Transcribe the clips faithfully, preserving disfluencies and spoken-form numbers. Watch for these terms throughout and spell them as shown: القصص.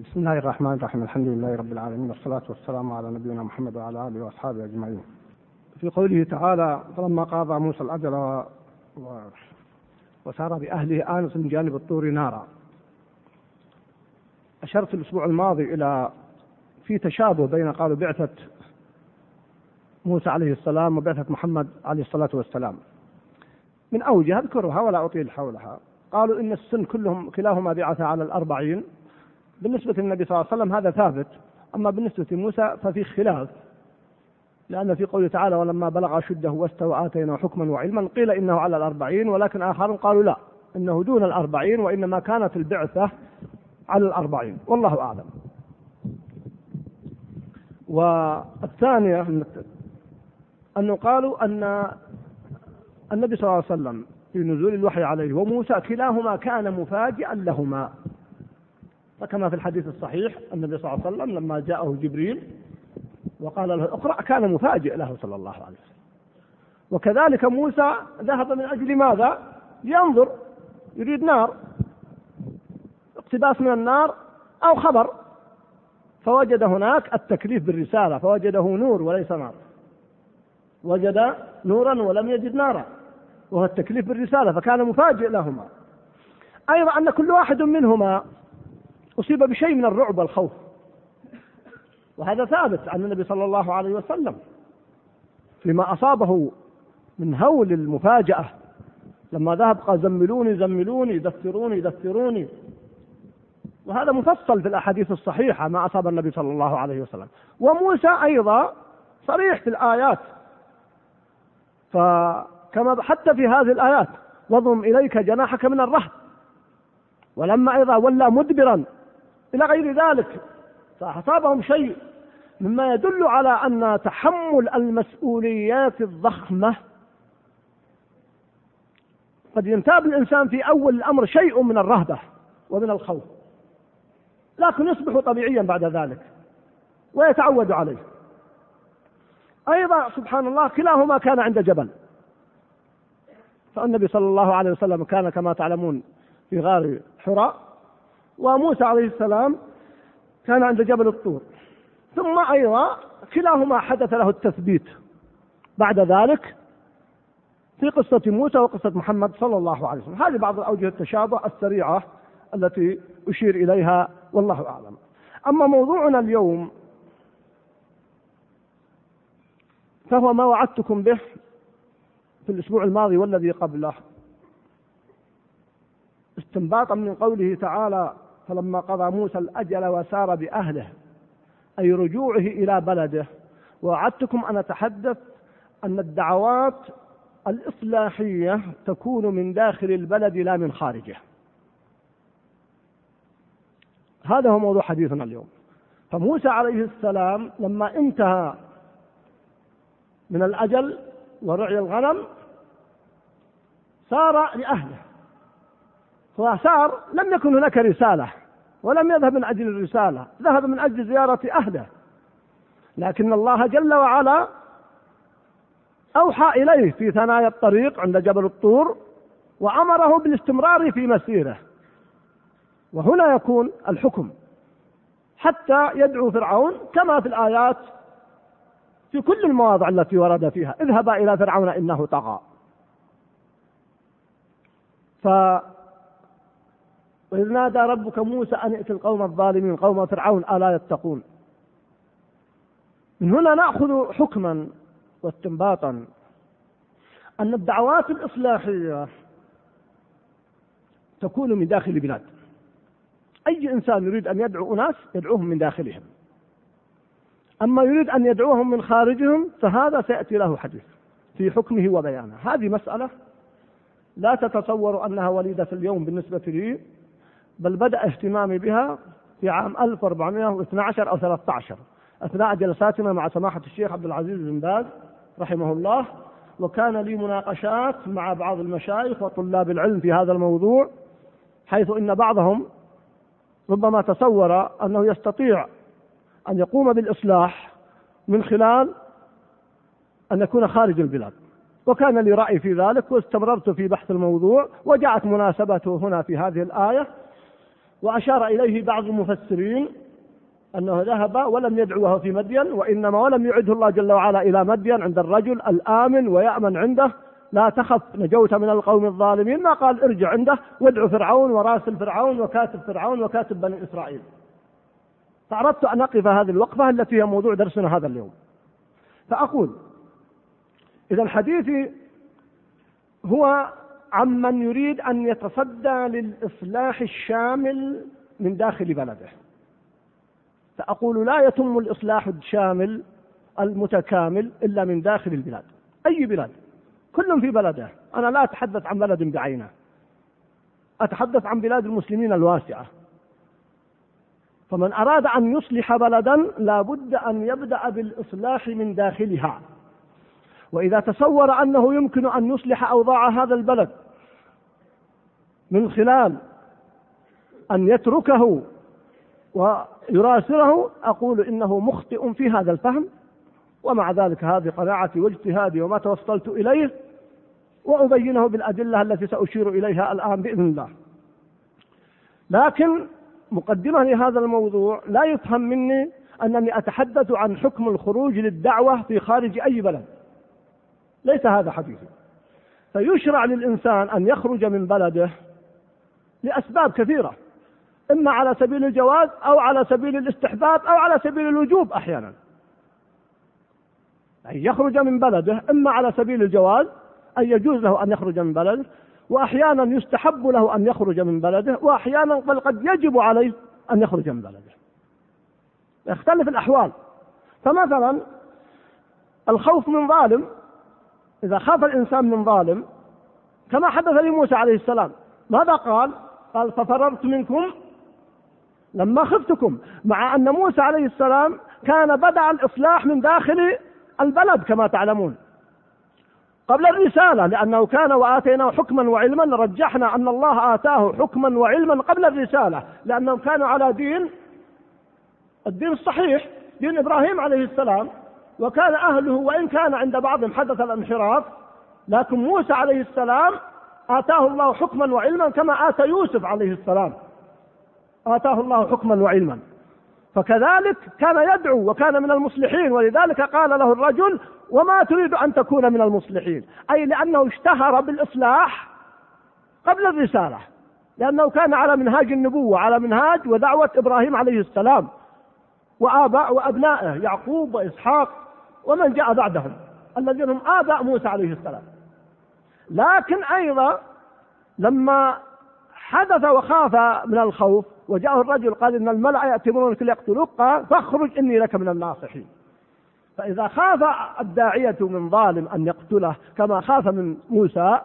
بسم الله الرحمن الرحيم. الحمد لله رب العالمين، والصلاة والسلام على نبينا محمد وعلى آله وأصحابه أجمعين. في قوله تعالى: فلما قضى موسى الأجل وسار بأهله آنس من جانب الطور نارا، أشرت الأسبوع الماضي إلى في تشابه بين قالوا بعثة موسى عليه السلام وبعثة محمد عليه الصلاة والسلام من أوجه أذكرها ولا أطيل حولها. قالوا إن السن كلهم كلاهما بعث على الأربعين، بالنسبة للنبي صلى الله عليه وسلم هذا ثابت، أما بالنسبة لموسى ففي خلاف، لأن في قوله تعالى: ولما بلغ شده واستوى آتيناه حكما وعلما، قيل إنه على الأربعين، ولكن آخرون قالوا لا، إنه دون الأربعين، وإنما كانت البعثة على الأربعين، والله أعلم. والثانية أنه قالوا أن النبي صلى الله عليه وسلم في نزول الوحي عليه وموسى كلاهما كان مفاجئا لهما، فكما في الحديث الصحيح النبي صلى الله عليه وسلم لما جاءه جبريل وقال له اقرأ كان مفاجئ له صلى الله عليه وسلم، وكذلك موسى ذهب من أجل ماذا؟ ينظر، يريد نار، اقتباس من النار أو خبر، فوجد هناك التكليف بالرسالة، فوجده نور وليس نار، وجد نورا ولم يجد نارا، وهو التكليف بالرسالة، فكان مفاجئ لهما. أيضا أن كل واحد منهما أصيب بشيء من الرعب والخوف، وهذا ثابت عن النبي صلى الله عليه وسلم فيما أصابه من هول المفاجأة لما ذهب قال: زملوني زملوني، دثروني دثروني، وهذا مفصل في الأحاديث الصحيحة ما أصاب النبي صلى الله عليه وسلم. وموسى أيضا صريح في الآيات، فكما حتى في هذه الآيات: واضم إليك جناحك من الرهب، ولما أيضا ولى مدبرا، إلى غير ذلك، فأصابهم شيء مما يدل على أن تحمل المسؤوليات الضخمة قد ينتاب الإنسان في أول الأمر شيء من الرهبة ومن الخوف، لكن يصبح طبيعيا بعد ذلك ويتعود عليه. أيضا سبحان الله كلاهما كان عند جبل، فالنبي صلى الله عليه وسلم كان كما تعلمون في غار حراء، وموسى عليه السلام كان عند جبل الطور. ثم أيضا كلاهما حدث له التثبيت بعد ذلك في قصة موسى وقصة محمد صلى الله عليه وسلم. هذه بعض الأوجه التشابه السريعة التي أشير إليها، والله أعلم. أما موضوعنا اليوم فهو ما وعدتكم به في الأسبوع الماضي والذي قبله، استنباطا من قوله تعالى: فلما قضى موسى الأجل وسار بأهله، أي رجوعه إلى بلده. ووعدتكم أن أتحدث أن الدعوات الإصلاحية تكون من داخل البلد لا من خارجه، هذا هو موضوع حديثنا اليوم. فموسى عليه السلام لما انتهى من الأجل ورعي الغنم سار لأهله، وسار لم يكن هناك رسالة، ولم يذهب من أجل الرسالة، ذهب من أجل زيارة أهله، لكن الله جل وعلا أوحى إليه في ثنايا الطريق عند جبل الطور وأمره بالاستمرار في مسيره، وهنا يكون الحكم حتى يدعو فرعون، كما في الآيات في كل المواضع التي ورد فيها: اذهبا إلى فرعون إنه طغى. ف وإذ نادى ربك موسى أن ائت القوم الظالمين قوم فرعون ألا يتقون. من هنا نأخذ حكما واستنباطا أن الدعوات الإصلاحية تكون من داخل البلاد، أي إنسان يريد أن يدعو أناس يدعوهم من داخلهم، أما يريد أن يدعوهم من خارجهم فهذا سيأتي له حديث في حكمه وبيانه. هذه مسألة لا تتصور أنها وليدة اليوم بالنسبة لي، بل بدأ اهتمامي بها في عام ألف وأربعمائة واثنا عشر أو ثلاثة عشر أثناء جلساتنا مع سماحة الشيخ عبد العزيز بن باز رحمه الله، وكان لي مناقشات مع بعض المشايخ وطلاب العلم في هذا الموضوع، حيث إن بعضهم ربما تصور أنه يستطيع أن يقوم بالإصلاح من خلال أن يكون خارج البلاد، وكان لي رأي في ذلك، واستمررت في بحث الموضوع، وجاءت مناسبته هنا في هذه الآية، وأشار إليه بعض المفسرين أنه ذهب ولم يدعوه في مدين، وإنما ولم يعده الله جل وعلا إلى مدين عند الرجل الآمن ويأمن عنده، لا تخف نجوت من القوم الظالمين، ما قال ارجع عنده وادعو فرعون وراسل فرعون وكاتب فرعون وكاتب بني إسرائيل. فأردت أن أقف هذه الوقفة التي هي موضوع درسنا هذا اليوم. فأقول إذا الحديث هو عمن يريد أن يتصدى للإصلاح الشامل من داخل بلده، فأقول لا يتم الإصلاح الشامل المتكامل إلا من داخل البلاد. أي بلاد؟ كل في بلده. أنا لا أتحدث عن بلد بعينه، أتحدث عن بلاد المسلمين الواسعة. فمن أراد أن يصلح بلدا لا بد أن يبدأ بالإصلاح من داخلها، وإذا تصور أنه يمكن أن يصلح أوضاع هذا البلد من خلال أن يتركه ويراسله، أقول إنه مخطئ في هذا الفهم. ومع ذلك هذه قناعتي واجتهادي وما توصلت إليه، وأبينه بالأدلة التي سأشير إليها الآن بإذن الله. لكن مقدمة لهذا الموضوع، لا يفهم مني أنني أتحدث عن حكم الخروج للدعوة في خارج أي بلد، ليس هذا حديثي. فيشرع للإنسان أن يخرج من بلده لأسباب كثيرة، إما على سبيل الجواز أو على سبيل الاستحباب أو على سبيل الوجوب أحيانا. أن يخرج من بلده إما على سبيل الجواز، أن يجوز له أن يخرج من بلده، وأحيانا يستحب له أن يخرج من بلده، وأحيانا بل قد يجب عليه أن يخرج من بلده. يختلف الأحوال. فمثلا الخوف من ظالم، إذا خاف الإنسان من ظالم كما حدث لموسى عليه السلام، ماذا قال؟ قال ففررت منكم لما خفتكم، مع أن موسى عليه السلام كان بدأ الإصلاح من داخل البلد كما تعلمون قبل الرسالة، لأنه كان وآتيناه حكما وعلما. رجحنا أن الله آتاه حكما وعلما قبل الرسالة، لأنهم كانوا على دين الدين الصحيح، دين إبراهيم عليه السلام، وكان أهله وإن كان عند بعضهم حدث الانحراف، لكن موسى عليه السلام آتاه الله حكما وعلما كما آتى يوسف عليه السلام، آتاه الله حكما وعلما. فكذلك كان يدعو وكان من المصلحين، ولذلك قال له الرجل وما تريد أن تكون من المصلحين، أي لأنه اشتهر بالإصلاح قبل الرسالة، لأنه كان على منهاج النبوة، على منهاج ودعوة إبراهيم عليه السلام وآباء وأبنائه يعقوب وإسحاق ومن جاء بعدهم الذين هم آباء موسى عليه السلام. لكن أيضا لما حدث وخاف من الخوف وجاءه الرجل قال إن الملأ يأتمرونك ليقتلوك، فاخرج إني لك من الناصحين. فإذا خاف الداعية من ظالم أن يقتله كما خاف من موسى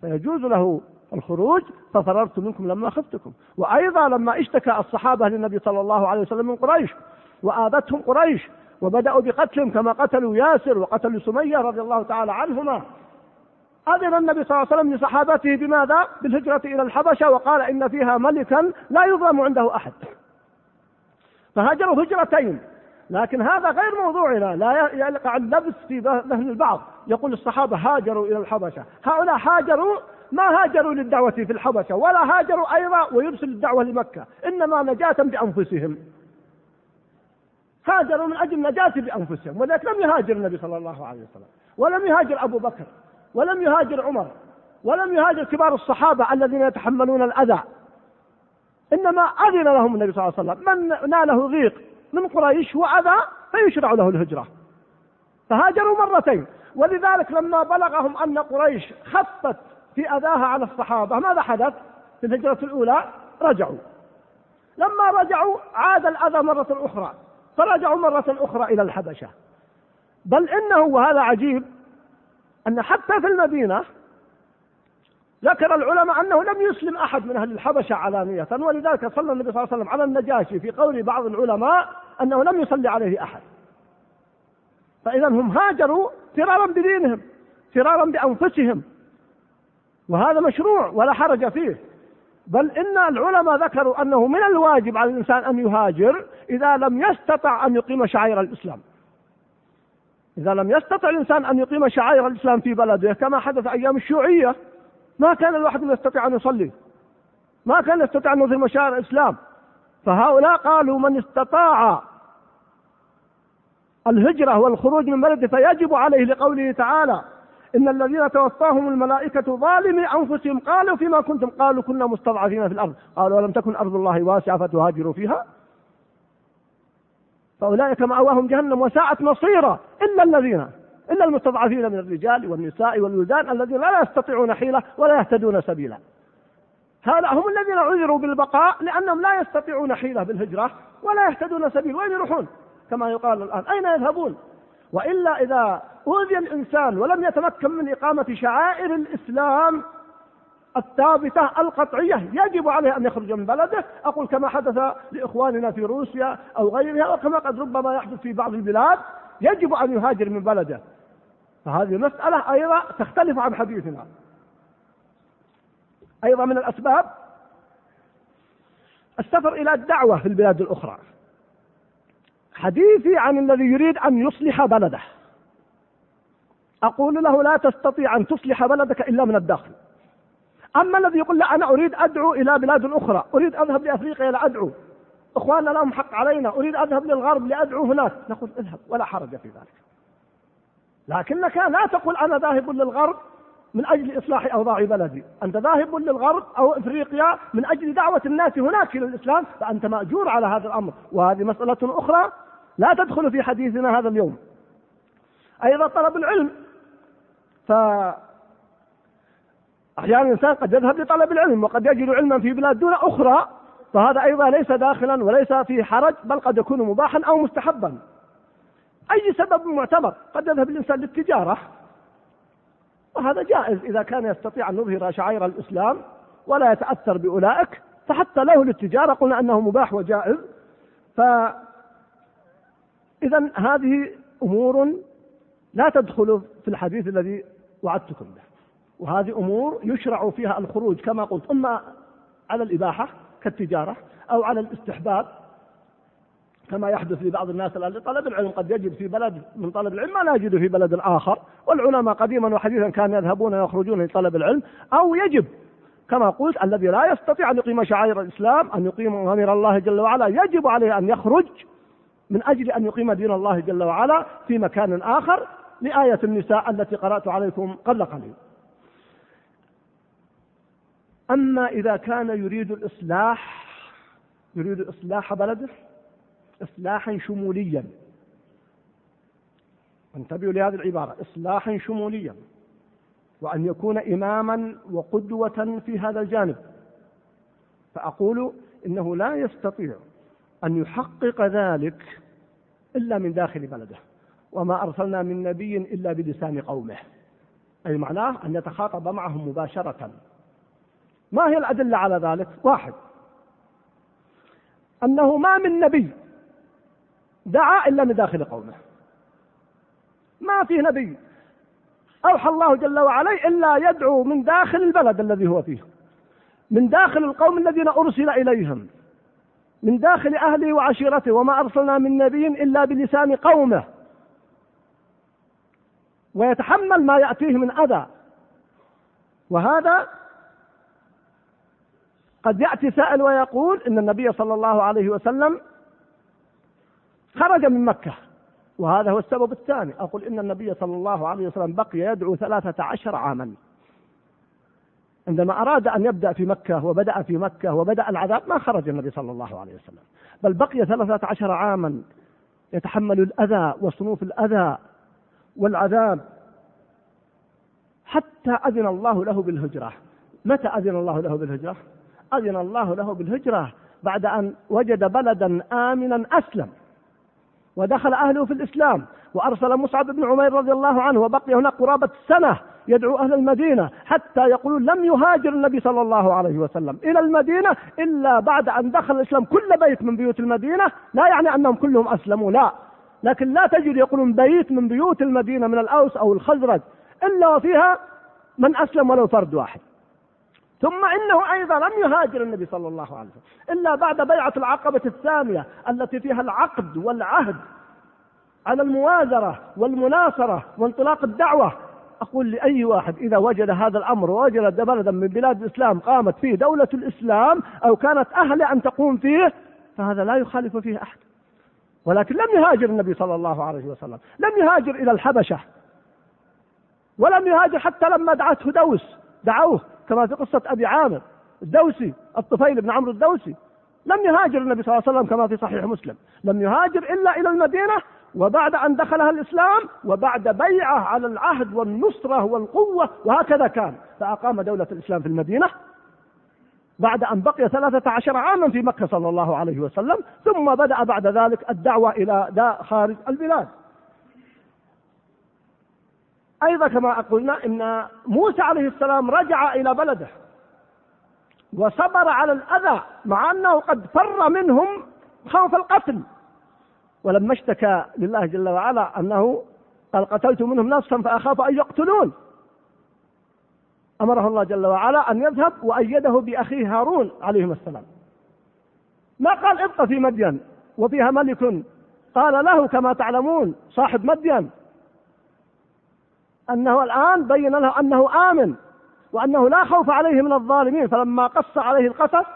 فيجوز له الخروج، ففررت منكم لما خفتكم. وأيضا لما اشتكى الصحابة للنبي صلى الله عليه وسلم من قريش وآبتهم قريش وبدأوا بقتلهم كما قتلوا ياسر وقتلوا سمية رضي الله تعالى عنهما، أذن النبي صلى الله عليه وسلم لصحابته بماذا؟ بالهجرة إلى الحبشة، وقال إن فيها ملكا لا يظلم عنده أحد، فهاجروا هجرتين. لكن هذا غير موضوعنا، لا يقع اللبس في ذهن البعض، يقول الصحابة هاجروا إلى الحبشة. هؤلاء هاجروا، ما هاجروا للدعوة في الحبشة، ولا هاجروا أيضا ويرسل الدعوة لمكة، إنما نجاة بأنفسهم، هاجروا من أجل نجاة بأنفسهم. ولكن لم يهاجر النبي صلى الله عليه وسلم، ولم يهاجر أبو بكر، ولم يهاجر عمر، ولم يهاجر كبار الصحابة الذين يتحملون الأذى، إنما أذن لهم النبي صلى الله عليه وسلم. من ناله ضيق من قريش وأذى فيشرع له الهجرة، فهاجروا مرتين. ولذلك لما بلغهم أن قريش خفت في أذاها على الصحابة، ماذا حدث؟ في الهجرة الأولى رجعوا، لما رجعوا عاد الأذى مرة أخرى، فرجعوا مرة أخرى إلى الحبشة. بل إنه وهذا عجيب أن حتى في المدينة ذكر العلماء أنه لم يسلم أحد من أهل الحبشة علانية، ولذلك صلى النبي صلى الله عليه وسلم على النجاشي في قول بعض العلماء أنه لم يصلي عليه أحد. فإذا هم هاجروا فرارا بدينهم، فرارا بأنفسهم، وهذا مشروع ولا حرج فيه. بل إن العلماء ذكروا أنه من الواجب على الإنسان أن يهاجر إذا لم يستطع أن يقيم شعائر الإسلام، إذا لم يستطع الإنسان أن يقيم شعائر الإسلام في بلده، كما حدث أيام الشيوعية ما كان الواحد يستطيع أن يصلي، ما كان يستطيع أن يظهر مشاعر الإسلام. فهؤلاء قالوا من استطاع الهجرة والخروج من بلده فيجب عليه، لقوله تعالى إن الذين توفاهم الملائكة ظالمي أنفسهم قالوا فيما كنتم قالوا كنا مستضعفين في الأرض قالوا ولم تكن أرض الله واسعة فتهاجروا فيها فأولئك مأواهم جهنم وساءت مصيرا، إلا الذين إلا المستضعفين من الرجال والنساء والولدان الذين لا يستطيعون حيلة ولا يهتدون سبيلا. هؤلاء هم الذين عذروا بالبقاء لأنهم لا يستطيعون حيلة بالهجرة ولا يهتدون سبيل، وين يروحون كما يقال الآن، أين يذهبون؟ وإلا إذا أوذي الإنسان ولم يتمكن من إقامة شعائر الإسلام الثابتة القطعية يجب عليه أن يخرج من بلده، أقول كما حدث لإخواننا في روسيا أو غيرها، وكما قد ربما يحدث في بعض البلاد يجب أن يهاجر من بلده. فهذه المسألة أيضا تختلف عن حديثنا. أيضا من الأسباب السفر إلى الدعوة في البلاد الأخرى. حديثي عن الذي يريد أن يصلح بلده أقول له لا تستطيع أن تصلح بلدك إلا من الداخل. أما الذي يقول لا أنا أريد أدعو إلى بلاد أخرى، أريد أذهب لأفريقيا لأدعو، إخواننا لهم حق علينا، أريد أذهب للغرب لأدعو هناك، نقول اذهب ولا حرج في ذلك، لكنك لا تقول أنا ذاهب للغرب من أجل إصلاح أوضاع بلدي، أنت ذاهب للغرب أو إفريقيا من أجل دعوة الناس هناك إلى الإسلام، فأنت مأجور على هذا الأمر، وهذه مسألة أخرى لا تدخل في حديثنا هذا اليوم. أيضا طلب العلم، فأحيانا الإنسان قد يذهب لطلب العلم وقد يجد علما في بلاد دون أخرى، فهذا أيضا ليس داخلا وليس في حرج، بل قد يكون مباحا أو مستحبا. أي سبب معتبر، قد يذهب الإنسان للتجارة وهذا جائز إذا كان يستطيع أن يظهر شعائر الإسلام ولا يتأثر بأولئك، فحتى له للتجارة قلنا أنه مباح وجائز. فإذا هذه أمور لا تدخل في الحديث الذي وعدتكم به، وهذه أمور يشرع فيها الخروج كما قلت، أما على الإباحة كالتجارة أو على الاستحباب كما يحدث لبعض الناس الآن لطلب العلم، قد يجد في بلد من طلب العلم ما لا يجده في بلد آخر، والعلماء قديما وحديثا كانوا يذهبون ويخرجون لطلب العلم، أو يجب كما قلت الذي لا يستطيع أن يقيم شعائر الإسلام أن يقيم أوامر الله جل وعلا يجب عليه أن يخرج من أجل أن يقيم دين الله جل وعلا في مكان آخر، لآية النساء التي قرأت عليكم قبل قليل. أما إذا كان يريد الإصلاح يريد إصلاح بلده إصلاحا شموليا، انتبهوا لهذه العبارة، إصلاحا شموليا، وأن يكون إماما وقدوة في هذا الجانب، فأقول إنه لا يستطيع أن يحقق ذلك إلا من داخل بلده، وما أرسلنا من نبي إلا بلسان قومه، أي معناه أن يتخاطب معهم مباشرة. ما هي الأدلة على ذلك؟ واحد، أنه ما من نبي دعا إلا من داخل قومه، ما فيه نبي أوحى الله جل وعلا إلا يدعو من داخل البلد الذي هو فيه، من داخل القوم الذين أرسل إليهم، من داخل أهله وعشيرته، وما أرسلنا من نبي إلا بلسان قومه، ويتحمل ما يأتيه من أذى، وهذا قد يأتي سائل ويقول إن النبي صلى الله عليه وسلم خرج من مكة، وهذا هو السبب الثاني. أقول إن النبي صلى الله عليه وسلم بقي يدعو ثلاثة عشر عاما، عندما أراد أن يبدأ في مكة وبدأ في مكة وبدأ العذاب ما خرج النبي صلى الله عليه وسلم، بل بقي ثلاثة عشر عاما يتحمل الأذى وصنوف الأذى والعذاب حتى أذن الله له بالهجرة. متى أذن الله له بالهجرة؟ أذن الله له بالهجرة بعد أن وجد بلدا آمنا أسلم ودخل أهله في الإسلام، وأرسل مصعب بن عمير رضي الله عنه وبقي هناك قرابة سنة يدعو أهل المدينة، حتى يقولون لم يهاجر النبي صلى الله عليه وسلم إلى المدينة إلا بعد أن دخل الإسلام كل بيت من بيوت المدينة. لا يعني أنهم كلهم أسلموا، لا، لكن لا تجد يقولون بيت من بيوت المدينة من الأوس أو الخزرج إلا وفيها من أسلم ولو فرد واحد. ثم إنه أيضا لم يهاجر النبي صلى الله عليه وسلم إلا بعد بيعة العقبة الثانية التي فيها العقد والعهد على الموازرة والمناصرة وانطلاق الدعوة، أقول لأي واحد إذا وجد هذا الأمر ووجد بلدا من بلاد الإسلام قامت فيه دولة الإسلام أو كانت أهلة أن تقوم فيه فهذا لا يخالف فيه أحد. ولكن لم يهاجر النبي صلى الله عليه وسلم، لم يهاجر إلى الحبشة، ولم يهاجر حتى لما دعته دوس، دعوه كما في قصة أبي عامر الدوسي الطفيل بن عمرو الدوسي، لم يهاجر النبي صلى الله عليه وسلم كما في صحيح مسلم، لم يهاجر إلا إلى المدينة وبعد أن دخلها الإسلام وبعد بيعه على العهد والنصرة والقوة، وهكذا كان. فأقام دولة الإسلام في المدينة بعد أن بقي ثلاثة عشر عاما في مكة صلى الله عليه وسلم، ثم بدأ بعد ذلك الدعوة إلى خارج البلاد. أيضا كما قلنا إن موسى عليه السلام رجع إلى بلده وصبر على الأذى مع أنه قد فر منهم خوف القتل، ولما اشتكى لله جل وعلا أنه قال قتلت منهم نفسا فأخاف أن يقتلون، أمره الله جل وعلا أن يذهب وأيده بأخيه هارون عليهما السلام. ما قال ابق في مدين وفيها ملك، قال له كما تعلمون صاحب مدين أنه الآن بين له أنه آمن وأنه لا خوف عليه من الظالمين، فلما قص عليه القصص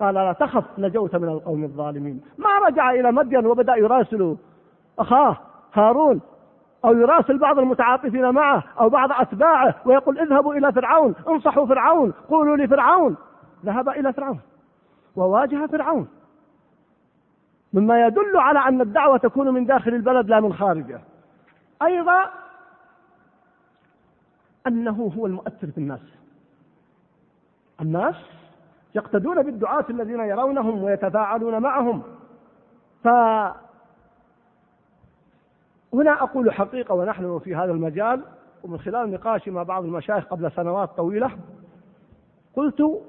قال لا تخف نجوت من القوم الظالمين. ما رجع إلى مدين وبدأ يراسل أخاه هارون أو يراسل بعض المتعاطفين معه أو بعض أتباعه ويقول اذهبوا إلى فرعون، انصحوا فرعون، قولوا لفرعون. ذهب إلى فرعون وواجه فرعون، مما يدل على أن الدعوة تكون من داخل البلد لا من خارجه. أيضا أنه هو المؤثر في الناس، الناس يقتدون بالدعاة الذين يرونهم ويتفاعلون معهم. فهنا أقول حقيقة، ونحن في هذا المجال ومن خلال نقاشي مع بعض المشايخ قبل سنوات طويلة قلت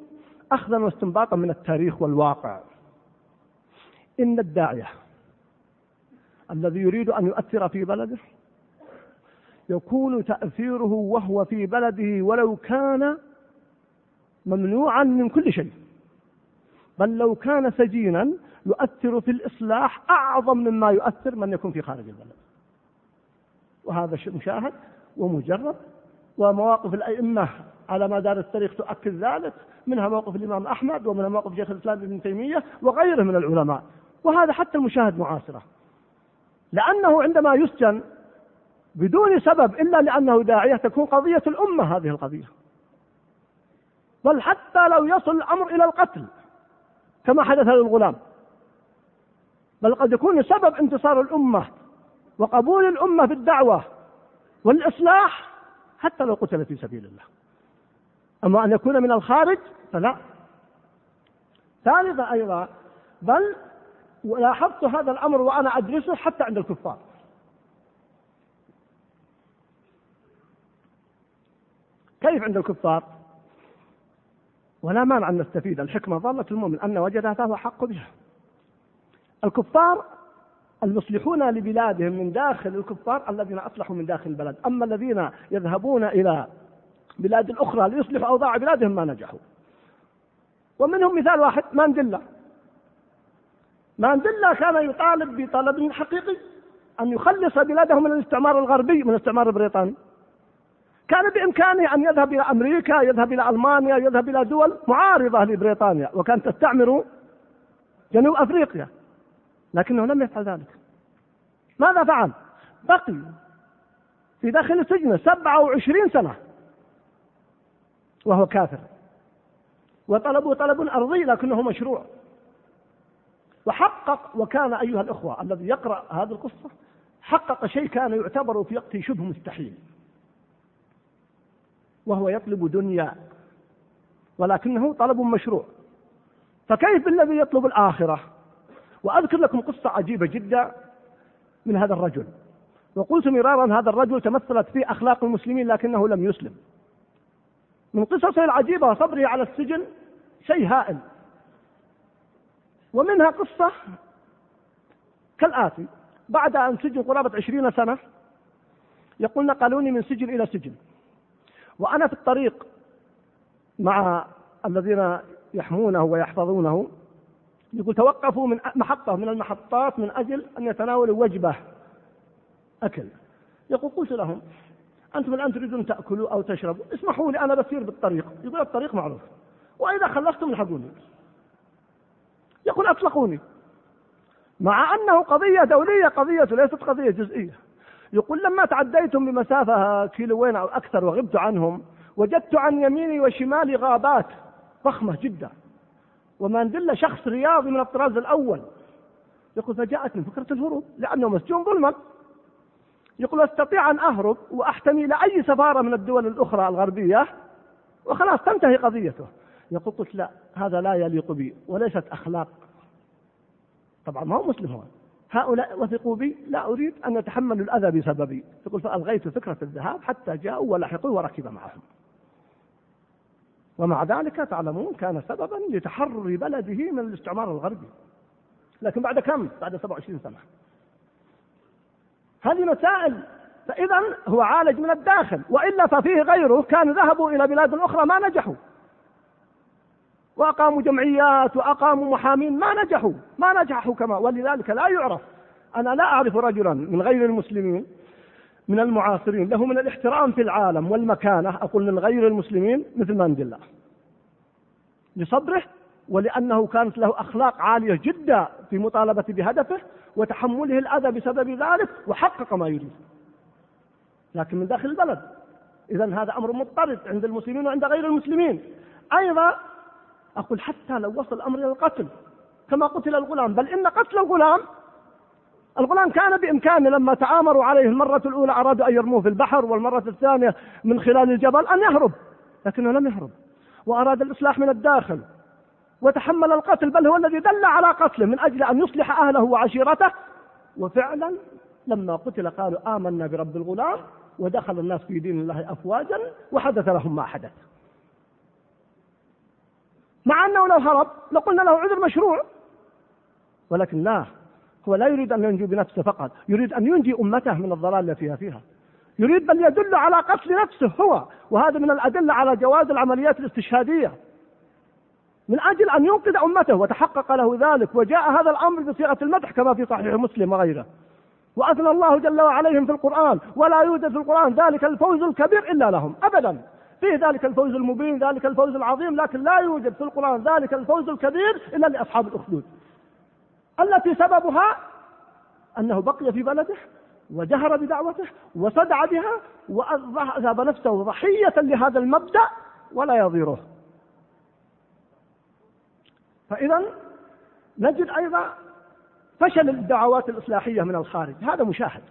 أخذا واستنباطا من التاريخ والواقع إن الداعية الذي يريد أن يؤثر في بلده يكون تأثيره وهو في بلده ولو كان ممنوعا من كل شيء، بل لو كان سجينا يؤثر في الإصلاح أعظم مما يؤثر من يكون في خارج البلد. وهذا مشاهد ومجرد، ومواقف الأئمة على مدار التاريخ تؤكد ذلك، منها موقف الإمام أحمد ومنها موقف شيخ الإسلام ابن تيمية وغيره من العلماء، وهذا حتى المشاهد معاصرة، لأنه عندما يسجن بدون سبب إلا لأنه داعية تكون قضية الأمة هذه القضية، بل حتى لو يصل الأمر إلى القتل كما حدث للغلام، بل قد يكون سبب انتصار الأمة وقبول الأمة في الدعوة والإصلاح حتى لو قتل في سبيل الله. أما أن يكون من الخارج فلا. ثالثا أيضا، بل ولاحظت هذا الأمر وأنا أدرسه حتى عند الكفار، كيف عند الكفار؟ ولا مانع أن نستفيد الحكمة ضالة المؤمن أن وجدها فهو حق بها. الكفار المصلحون لبلادهم من داخل الكفار الذين أصلحوا من داخل البلد، أما الذين يذهبون إلى بلاد أخرى ليصلحوا أوضاع بلادهم ما نجحوا. ومنهم مثال واحد، مانديلا. مانديلا كان يطالب بطلب حقيقي أن يخلص بلاده من الاستعمار الغربي، من الاستعمار البريطاني. كان بإمكانه أن يذهب إلى أمريكا، يذهب إلى ألمانيا، يذهب إلى دول معارضة لبريطانيا وكانت تستعمر جنوب أفريقيا، لكنه لم يفعل ذلك. ماذا فعل؟ بقي في داخل السجن سبعة وعشرين سنة وهو كافر، وطلبوا طلب أرضي لكنه مشروع وحقق. وكان أيها الأخوة الذي يقرأ هذه القصة حقق شيء كان يعتبر في وقته شبه مستحيل، وهو يطلب دنيا، ولكنه طلب مشروع، فكيف الذي يطلب الآخرة؟ وأذكر لكم قصة عجيبة جدا من هذا الرجل، وقلت مرارا هذا الرجل تمثلت فيه أخلاق المسلمين لكنه لم يسلم. من قصصه العجيبة وصبره على السجن شيء هائل، ومنها قصة كالآتي. بعد أن سجن قرابة عشرين سنة يقول نقلوني من سجن إلى سجن، وأنا في الطريق مع الذين يحمونه ويحفظونه يقول توقفوا من محطة من المحطات من أجل أن يتناولوا وجبة أكل. يقول قلت لهم أنتم الآن تريدون تأكلوا أو تشربوا، اسمحوا لي أنا بسير بالطريق. يقول الطريق معروف، وإذا خلصتم الحقوني. يقول أطلقوني، مع أنه قضية دولية، قضية ليست قضية جزئية. يقول لما تعديتم بمسافة كيلوين أو أكثر وغبت عنهم، وجدت عن يميني وشمالي غابات ضخمة جدا ومنزل شخص رياضي من الطراز الأول. يقول فجاءتني فكرة الهروب لأنه مسجون ظلما. يقول أستطيع أن أهرب وأحتمي لأي سفارة من الدول الأخرى الغربية وخلاص تنتهي قضيته. يقول قلت لا، هذا لا يليق بي وليست أخلاق. طبعا ما هو مسلم هو. هؤلاء وثقوا بي، لا أريد أن أتحمل الأذى بسببي. يقول فألغيت فكرة الذهاب حتى جاءوا ولحقوا وركب معهم، ومع ذلك تعلمون كان سببا لتحرر بلده من الاستعمار الغربي، لكن بعد كم؟ بعد سبعة وعشرين سنة. هذه مسائل. فإذا هو عالج من الداخل، وإلا ففيه غيره كان ذهبوا إلى بلاد أخرى ما نجحوا، وأقاموا جمعيات وأقاموا محامين ما نجحوا ما نجحوا كما. ولذلك لا يعرف، أنا لا أعرف رجلا من غير المسلمين من المعاصرين له من الاحترام في العالم والمكانة، أقول من غير المسلمين، مثل مانديلا لصبره، ولأنه كانت له أخلاق عالية جدا في مطالبة بهدفه وتحمله الأذى بسبب ذلك، وحقق ما يريد، لكن من داخل البلد. إذن هذا أمر مضطرد عند المسلمين وعند غير المسلمين أيضا. أقول حتى لو وصل الأمر إلى القتل كما قتل الغلام، بل إن قتل الغلام الغلام كان بإمكانه لما تعامروا عليه المرة الأولى أرادوا أن يرموه في البحر، والمرة الثانية من خلال الجبل، أن يهرب، لكنه لم يهرب، وأراد الإصلاح من الداخل وتحمل القتل، بل هو الذي دل على قتله من أجل أن يصلح أهله وعشيرته. وفعلا لما قتل قالوا آمنا برب الغلام، ودخل الناس في دين الله أفواجا وحدث لهم ما حدث، مع أنه لو هرب لقلنا له عذر مشروع، ولكن لا، هو لا يريد أن ينجي بنفسه فقط، يريد أن ينجي أمته من الضلال التي فيها فيها يريد، بل يدل على قتل نفسه هو. وهذا من الأدلة على جواز العمليات الاستشهادية من أجل أن ينقذ أمته، وتحقق له ذلك، وجاء هذا الأمر بصيغة المدح كما في صحيح مسلم وغيره، وأثنى الله جل وعليهم في القرآن، ولا يوجد في القرآن ذلك الفوز الكبير إلا لهم أبدا، فيه ذلك الفوز المبين، ذلك الفوز العظيم، لكن لا يوجد في القرآن ذلك الفوز الكبير إلا لأصحاب الأخدود، التي سببها أنه بقي في بلده وجهر بدعوته وصدع بها وأذهب نفسه ضحية لهذا المبدأ ولا يضيره. فإذا نجد أيضا فشل الدعوات الإصلاحية من الخارج، هذا مشاهد،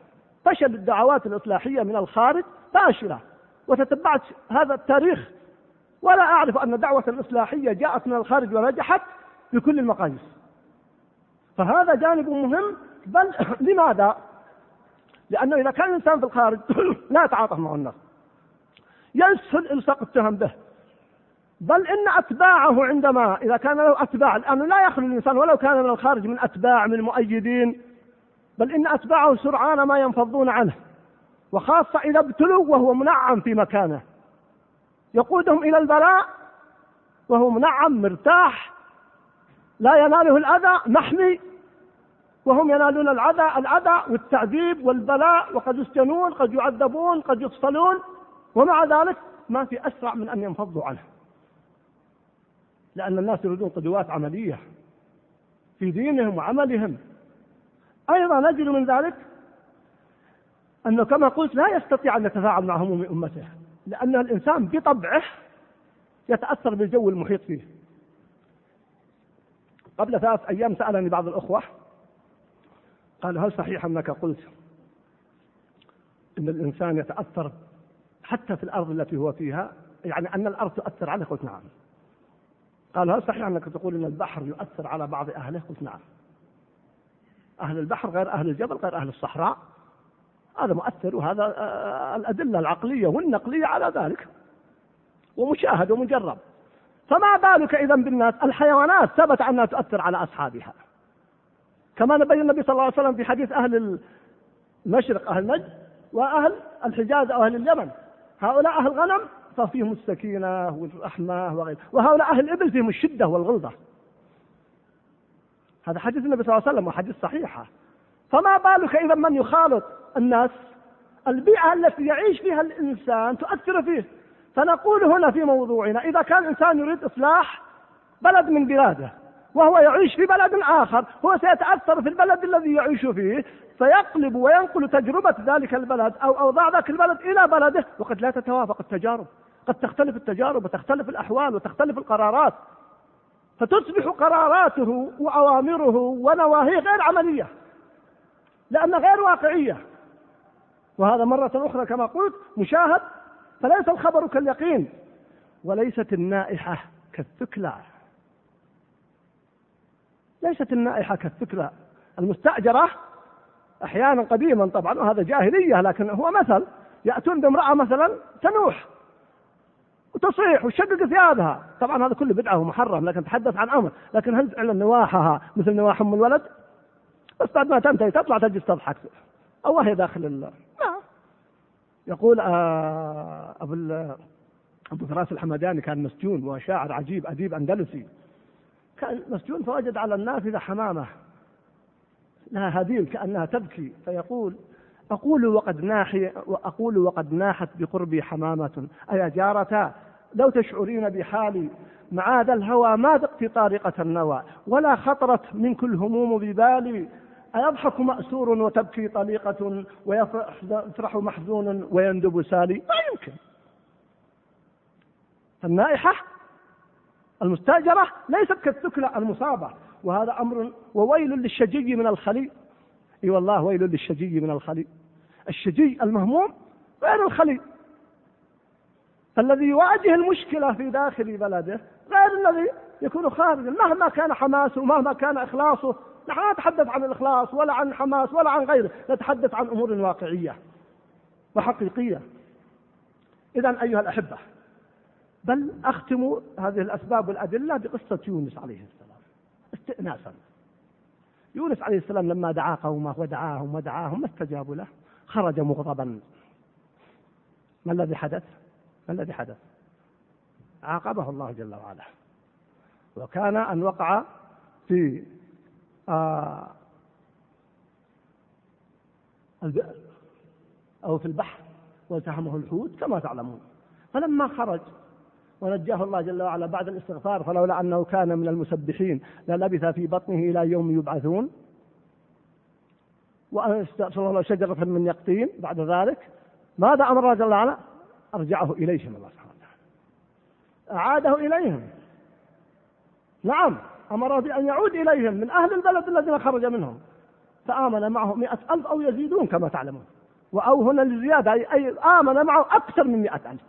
فشل الدعوات الإصلاحية من الخارج فاشلة، وتتبعت هذا التاريخ، ولا أعرف أن دعوة الإصلاحية جاءت من الخارج ونجحت بكل المقاييس. فهذا جانب مهم. بل لماذا؟ لأنه إذا كان الإنسان في الخارج لا يتعاطف مع الناس، يسهل إلصاق التهم به، بل إن أتباعه عندما إذا كان له أتباع، لأنه لا يخلو الإنسان ولو كان من الخارج من أتباع من مؤيدين، بل إن أتباعه سرعان ما ينفضون عنه، وخاصة إذا ابتلوا وهو منعم في مكانه، يقودهم إلى البلاء وهو منعم مرتاح لا يناله الأذى محمي، وهم ينالون الأذى الأذى والتعذيب والبلاء، وقد يسجنون، قد يعذبون، قد يفصلون، ومع ذلك ما في أسرع من أن ينفضوا عنه، لأن الناس يريدون قدوات عملية في دينهم وعملهم. أيضا نجد من ذلك أنه كما قلت لا يستطيع أن يتفاعل مع هموم أمته، لأن الإنسان بطبعه يتأثر بالجو المحيط فيه. قبل ثلاث أيام سألني بعض الأخوة قال هل صحيح أنك قلت أن الإنسان يتأثر حتى في الأرض التي هو فيها، يعني أن الأرض تؤثر عليه؟ قلت نعم. قال هل صحيح أنك تقول أن البحر يؤثر على بعض أهله؟ قلت نعم. أهل البحر غير أهل الجبل غير أهل الصحراء، هذا مؤثر، وهذا الأدلة العقلية والنقلية على ذلك، ومشاهد ومجرب. فما بالك إذن بالناس؟ الحيوانات ثبت أنها تؤثر على أصحابها، كما نبين النبي صلى الله عليه وسلم في حديث أهل المشرق، أهل نجد وأهل الحجاز أو أهل اليمن، هؤلاء أهل الغنم ففيهم السكينة والرحمة وغيره، وهؤلاء أهل الإبل فيهم الشدة والغلظة. هذا حديث النبي صلى الله عليه وسلم وحديث صحيحة. فما بالك إذن من يخالط الناس البيئة التي يعيش فيها الإنسان تؤثر فيه. فنقول هنا في موضوعنا، إذا كان إنسان يريد إصلاح بلد من بلاده وهو يعيش في بلد آخر، هو سيتأثر في البلد الذي يعيش فيه، فيقلب وينقل تجربة ذلك البلد أو أوضاع ذاك البلد إلى بلده، وقد لا تتوافق التجارب، قد تختلف التجارب وتختلف الأحوال وتختلف القرارات، فتصبح قراراته وأوامره ونواهيه غير عملية لأنها غير واقعية. وهذا مرة أخرى كما قلت مشاهد، فليس الخبر كاليقين، وليست النائحة كالثكلى، ليست النائحة كالثكلى المستأجرة. أحيانا قديما طبعا، وهذا جاهلية، لكن هو مثل، يأتون بامرأة مثلا تنوح وتصيح وتشقق ثيابها، طبعا هذا كله بدعة ومحرم، لكن تحدث عن أمر، لكن هل فعلا نواحها مثل نواح أم الولد؟ بس بعد ما تنتهي تطلع تجلس تضحك أو وهي داخل الله. يقول أبو أبو فراس الحمداني كان مسجون وشاعر عجيب أديب أندلسي، كان مسجون فوجد على النافذة حمامة لها هديل كأنها تبكي، فيقول أقول وقد ناحي وأقول وقد ناحت بقربي حمامة، أيا جارتا لو تشعرين بحالي، معاد الهوى ما ذقت طارقة النوى، ولا خطرت من كل هموم ببالي، أيضحك مأسور وتبكي طليقة، ويفرح محزون ويندب سالي. لا يمكن. النائحة المستأجرة ليست كالثكلى المصابة، وهذا أمر، وويل للشجي من الخلي. اي والله، ويل للشجي من الخلي، الشجي المهموم غير الخلي، الذي يواجه المشكلة في داخل بلده غير الذي يكون خارجا مهما كان حماسه ومهما كان إخلاصه. نحن لا نتحدث عن الإخلاص ولا عن حماس ولا عن غيره، نتحدث عن أمور واقعية وحقيقية. إذن أيها الأحبة، بل أختم هذه الأسباب والأدلة بقصة يونس عليه السلام استئناسا. يونس عليه السلام لما دعا قومه ودعاهم ودعاهم ما استجابوا له، خرج مغضبا. ما الذي حدث؟ ما الذي حدث؟ عاقبه الله جل وعلا، وكان أن وقع في آه البئر أو في البحر والتهمه الحوت كما تعلمون. فلما خرج ونجاه الله جل وعلا بعد الاستغفار، فلولا أنه كان من المسبحين للبث في بطنه إلى يوم يبعثون، وأن استأصله الله شجرة من يقطين. بعد ذلك ماذا أمر الله جل وعلا؟ أرجعه إليهم، الله سبحانه وتعالى أعاده إليهم. نعم، أمر بأن يعود إليهم من أهل البلد الذين خرج منهم، فآمن معه مئة ألف أو يزيدون كما تعلمون، وأو هنا للزيادة، أي آمن معه أكثر من مئة ألف.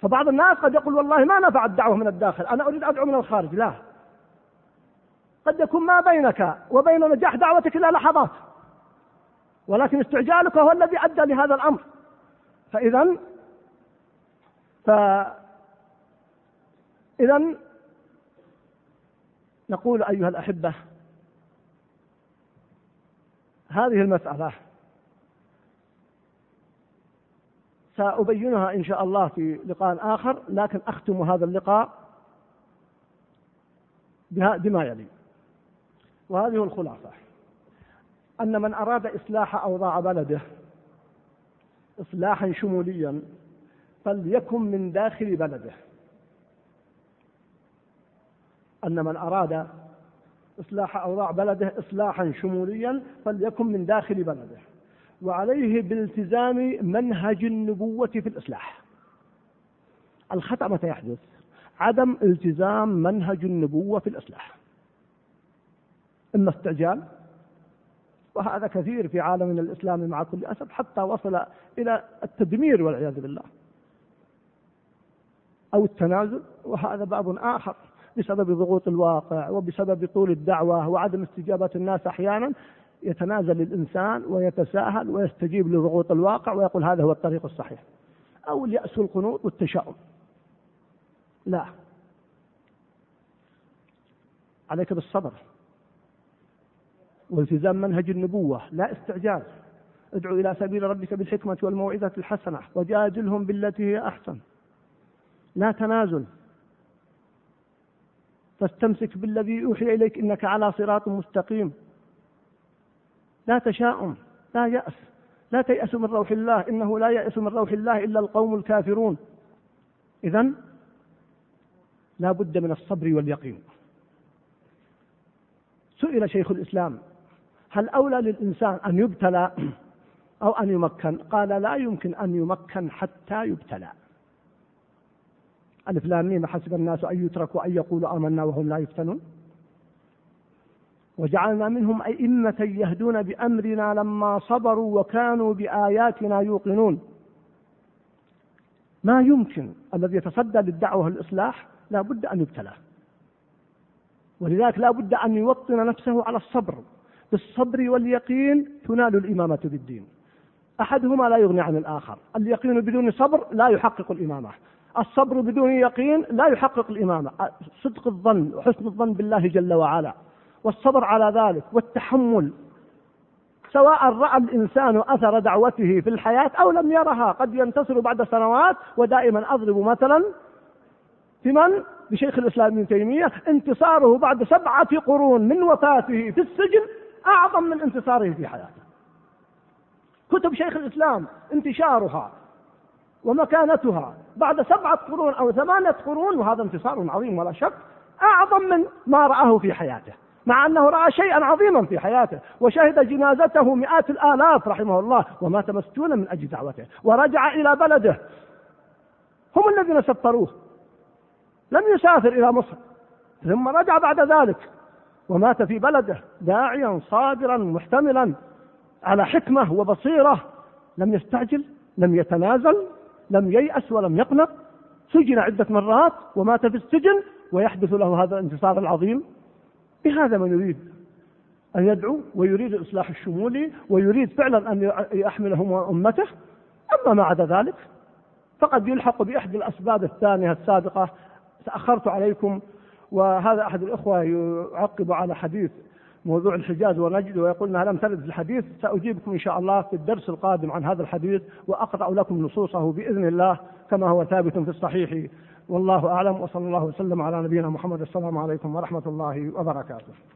فبعض الناس قد يقول والله ما نفع الدعوة من الداخل، أنا أريد أدعو من الخارج. لا، قد يكون ما بينك وبين نجاح دعوتك إلا لحظات، ولكن استعجالك هو الذي أدى لهذا الأمر. فإذن فإذن نقول أيها الأحبة، هذه المسألة سأبينها إن شاء الله في لقاء آخر، لكن أختم هذا اللقاء بما يلي، وهذه الخلاصة: أن من أراد إصلاح أوضاع بلده إصلاحا شموليا فليكن من داخل بلده، أن من أراد إصلاح أوضاع بلده إصلاحا شموليا فليكن من داخل بلده، وعليه بالتزام منهج النبوة في الإصلاح. الخطأ متى يحدث؟ عدم التزام منهج النبوة في الإصلاح، إما استعجال، وهذا كثير في عالمنا الإسلامي مع كل أسف، حتى وصل إلى التدمير والعياذ بالله، أو التنازل، وهذا باب آخر، بسبب ضغوط الواقع وبسبب طول الدعوة وعدم استجابة الناس. أحيانا يتنازل الإنسان ويتساهل ويستجيب لضغوط الواقع ويقول هذا هو الطريق الصحيح، أو اليأس والقنوط والتشاؤم. لا، عليك بالصبر والتزام منهج النبوة، لا استعجال. ادعو إلى سبيل ربك بالحكمة والموعظة الحسنة وجادلهم بالتي هي أحسن، لا تنازل، فاستمسك بالذي أوحي إليك إنك على صراط مستقيم، لا تشاؤم، لا يأس، لا تيأسوا من روح الله إنه لا يأس من روح الله إلا القوم الكافرون. إذن لا بد من الصبر واليقين. سئل شيخ الإسلام هل أولى للإنسان أن يبتلى أو أن يمكن؟ قال لا يمكن أن يمكن حتى يبتلى. ألف لام ميم حسب الناس أن يتركوا أن يقولوا آمنا وهم لا يفتنون وجعلنا منهم أئمة يهدون بأمرنا لما صبروا وكانوا بآياتنا يوقنون. ما يمكن الذي يتصدى للدعوة والإصلاح لا بد أن يبتلى، ولذلك لا بد أن يوطن نفسه على الصبر. بالصبر واليقين تنال الإمامة بالدين، أحدهما لا يغني عن الآخر. اليقين بدون صبر لا يحقق الإمامة، الصبر بدون يقين لا يحقق الإمامة. صدق الظن وحسن الظن بالله جل وعلا والصبر على ذلك والتحمل، سواء رأى الإنسان أثر دعوته في الحياة أو لم يرها، قد ينتصر بعد سنوات. ودائما أضرب مثلا في من؟ بشيخ الإسلام ابن تيمية، انتصاره بعد سبعة قرون من وفاته في السجن أعظم من انتصاره في حياته. كتب شيخ الإسلام انتشارها ومكانتها بعد سبعة قرون أو ثمانية قرون، وهذا انتصار عظيم ولا شك، أعظم من ما رآه في حياته، مع أنه رأى شيئا عظيما في حياته وشهد جنازته مئات الآلاف رحمه الله، ومات مسجونا من أجل دعوته ورجع إلى بلده. هم الذين سطروه، لم يسافر إلى مصر، ثم رجع بعد ذلك ومات في بلده داعيا صابرا محتملا على حكمة وبصيرة، لم يستعجل، لم يتنازل، لم ييأس ولم يقنط. سجن عدة مرات ومات في السجن، ويحدث له هذا الانتصار العظيم. بهذا من يريد أن يدعو ويريد الإصلاح الشمولي ويريد فعلا أن يحملهم وأمته. أما ما عدا ذلك فقد يلحق بإحدى الأسباب الثانية السابقة. تأخرت عليكم، وهذا أحد الأخوة يعقب على حديث موضوع الحجاز ونجد ويقول أنها لم ترد في الحديث. سأجيبكم إن شاء الله في الدرس القادم عن هذا الحديث وأقرأ لكم نصوصه بإذن الله كما هو ثابت في الصحيح، والله أعلم. وصلى الله وسلم على نبينا محمد. السلام عليكم ورحمة الله وبركاته.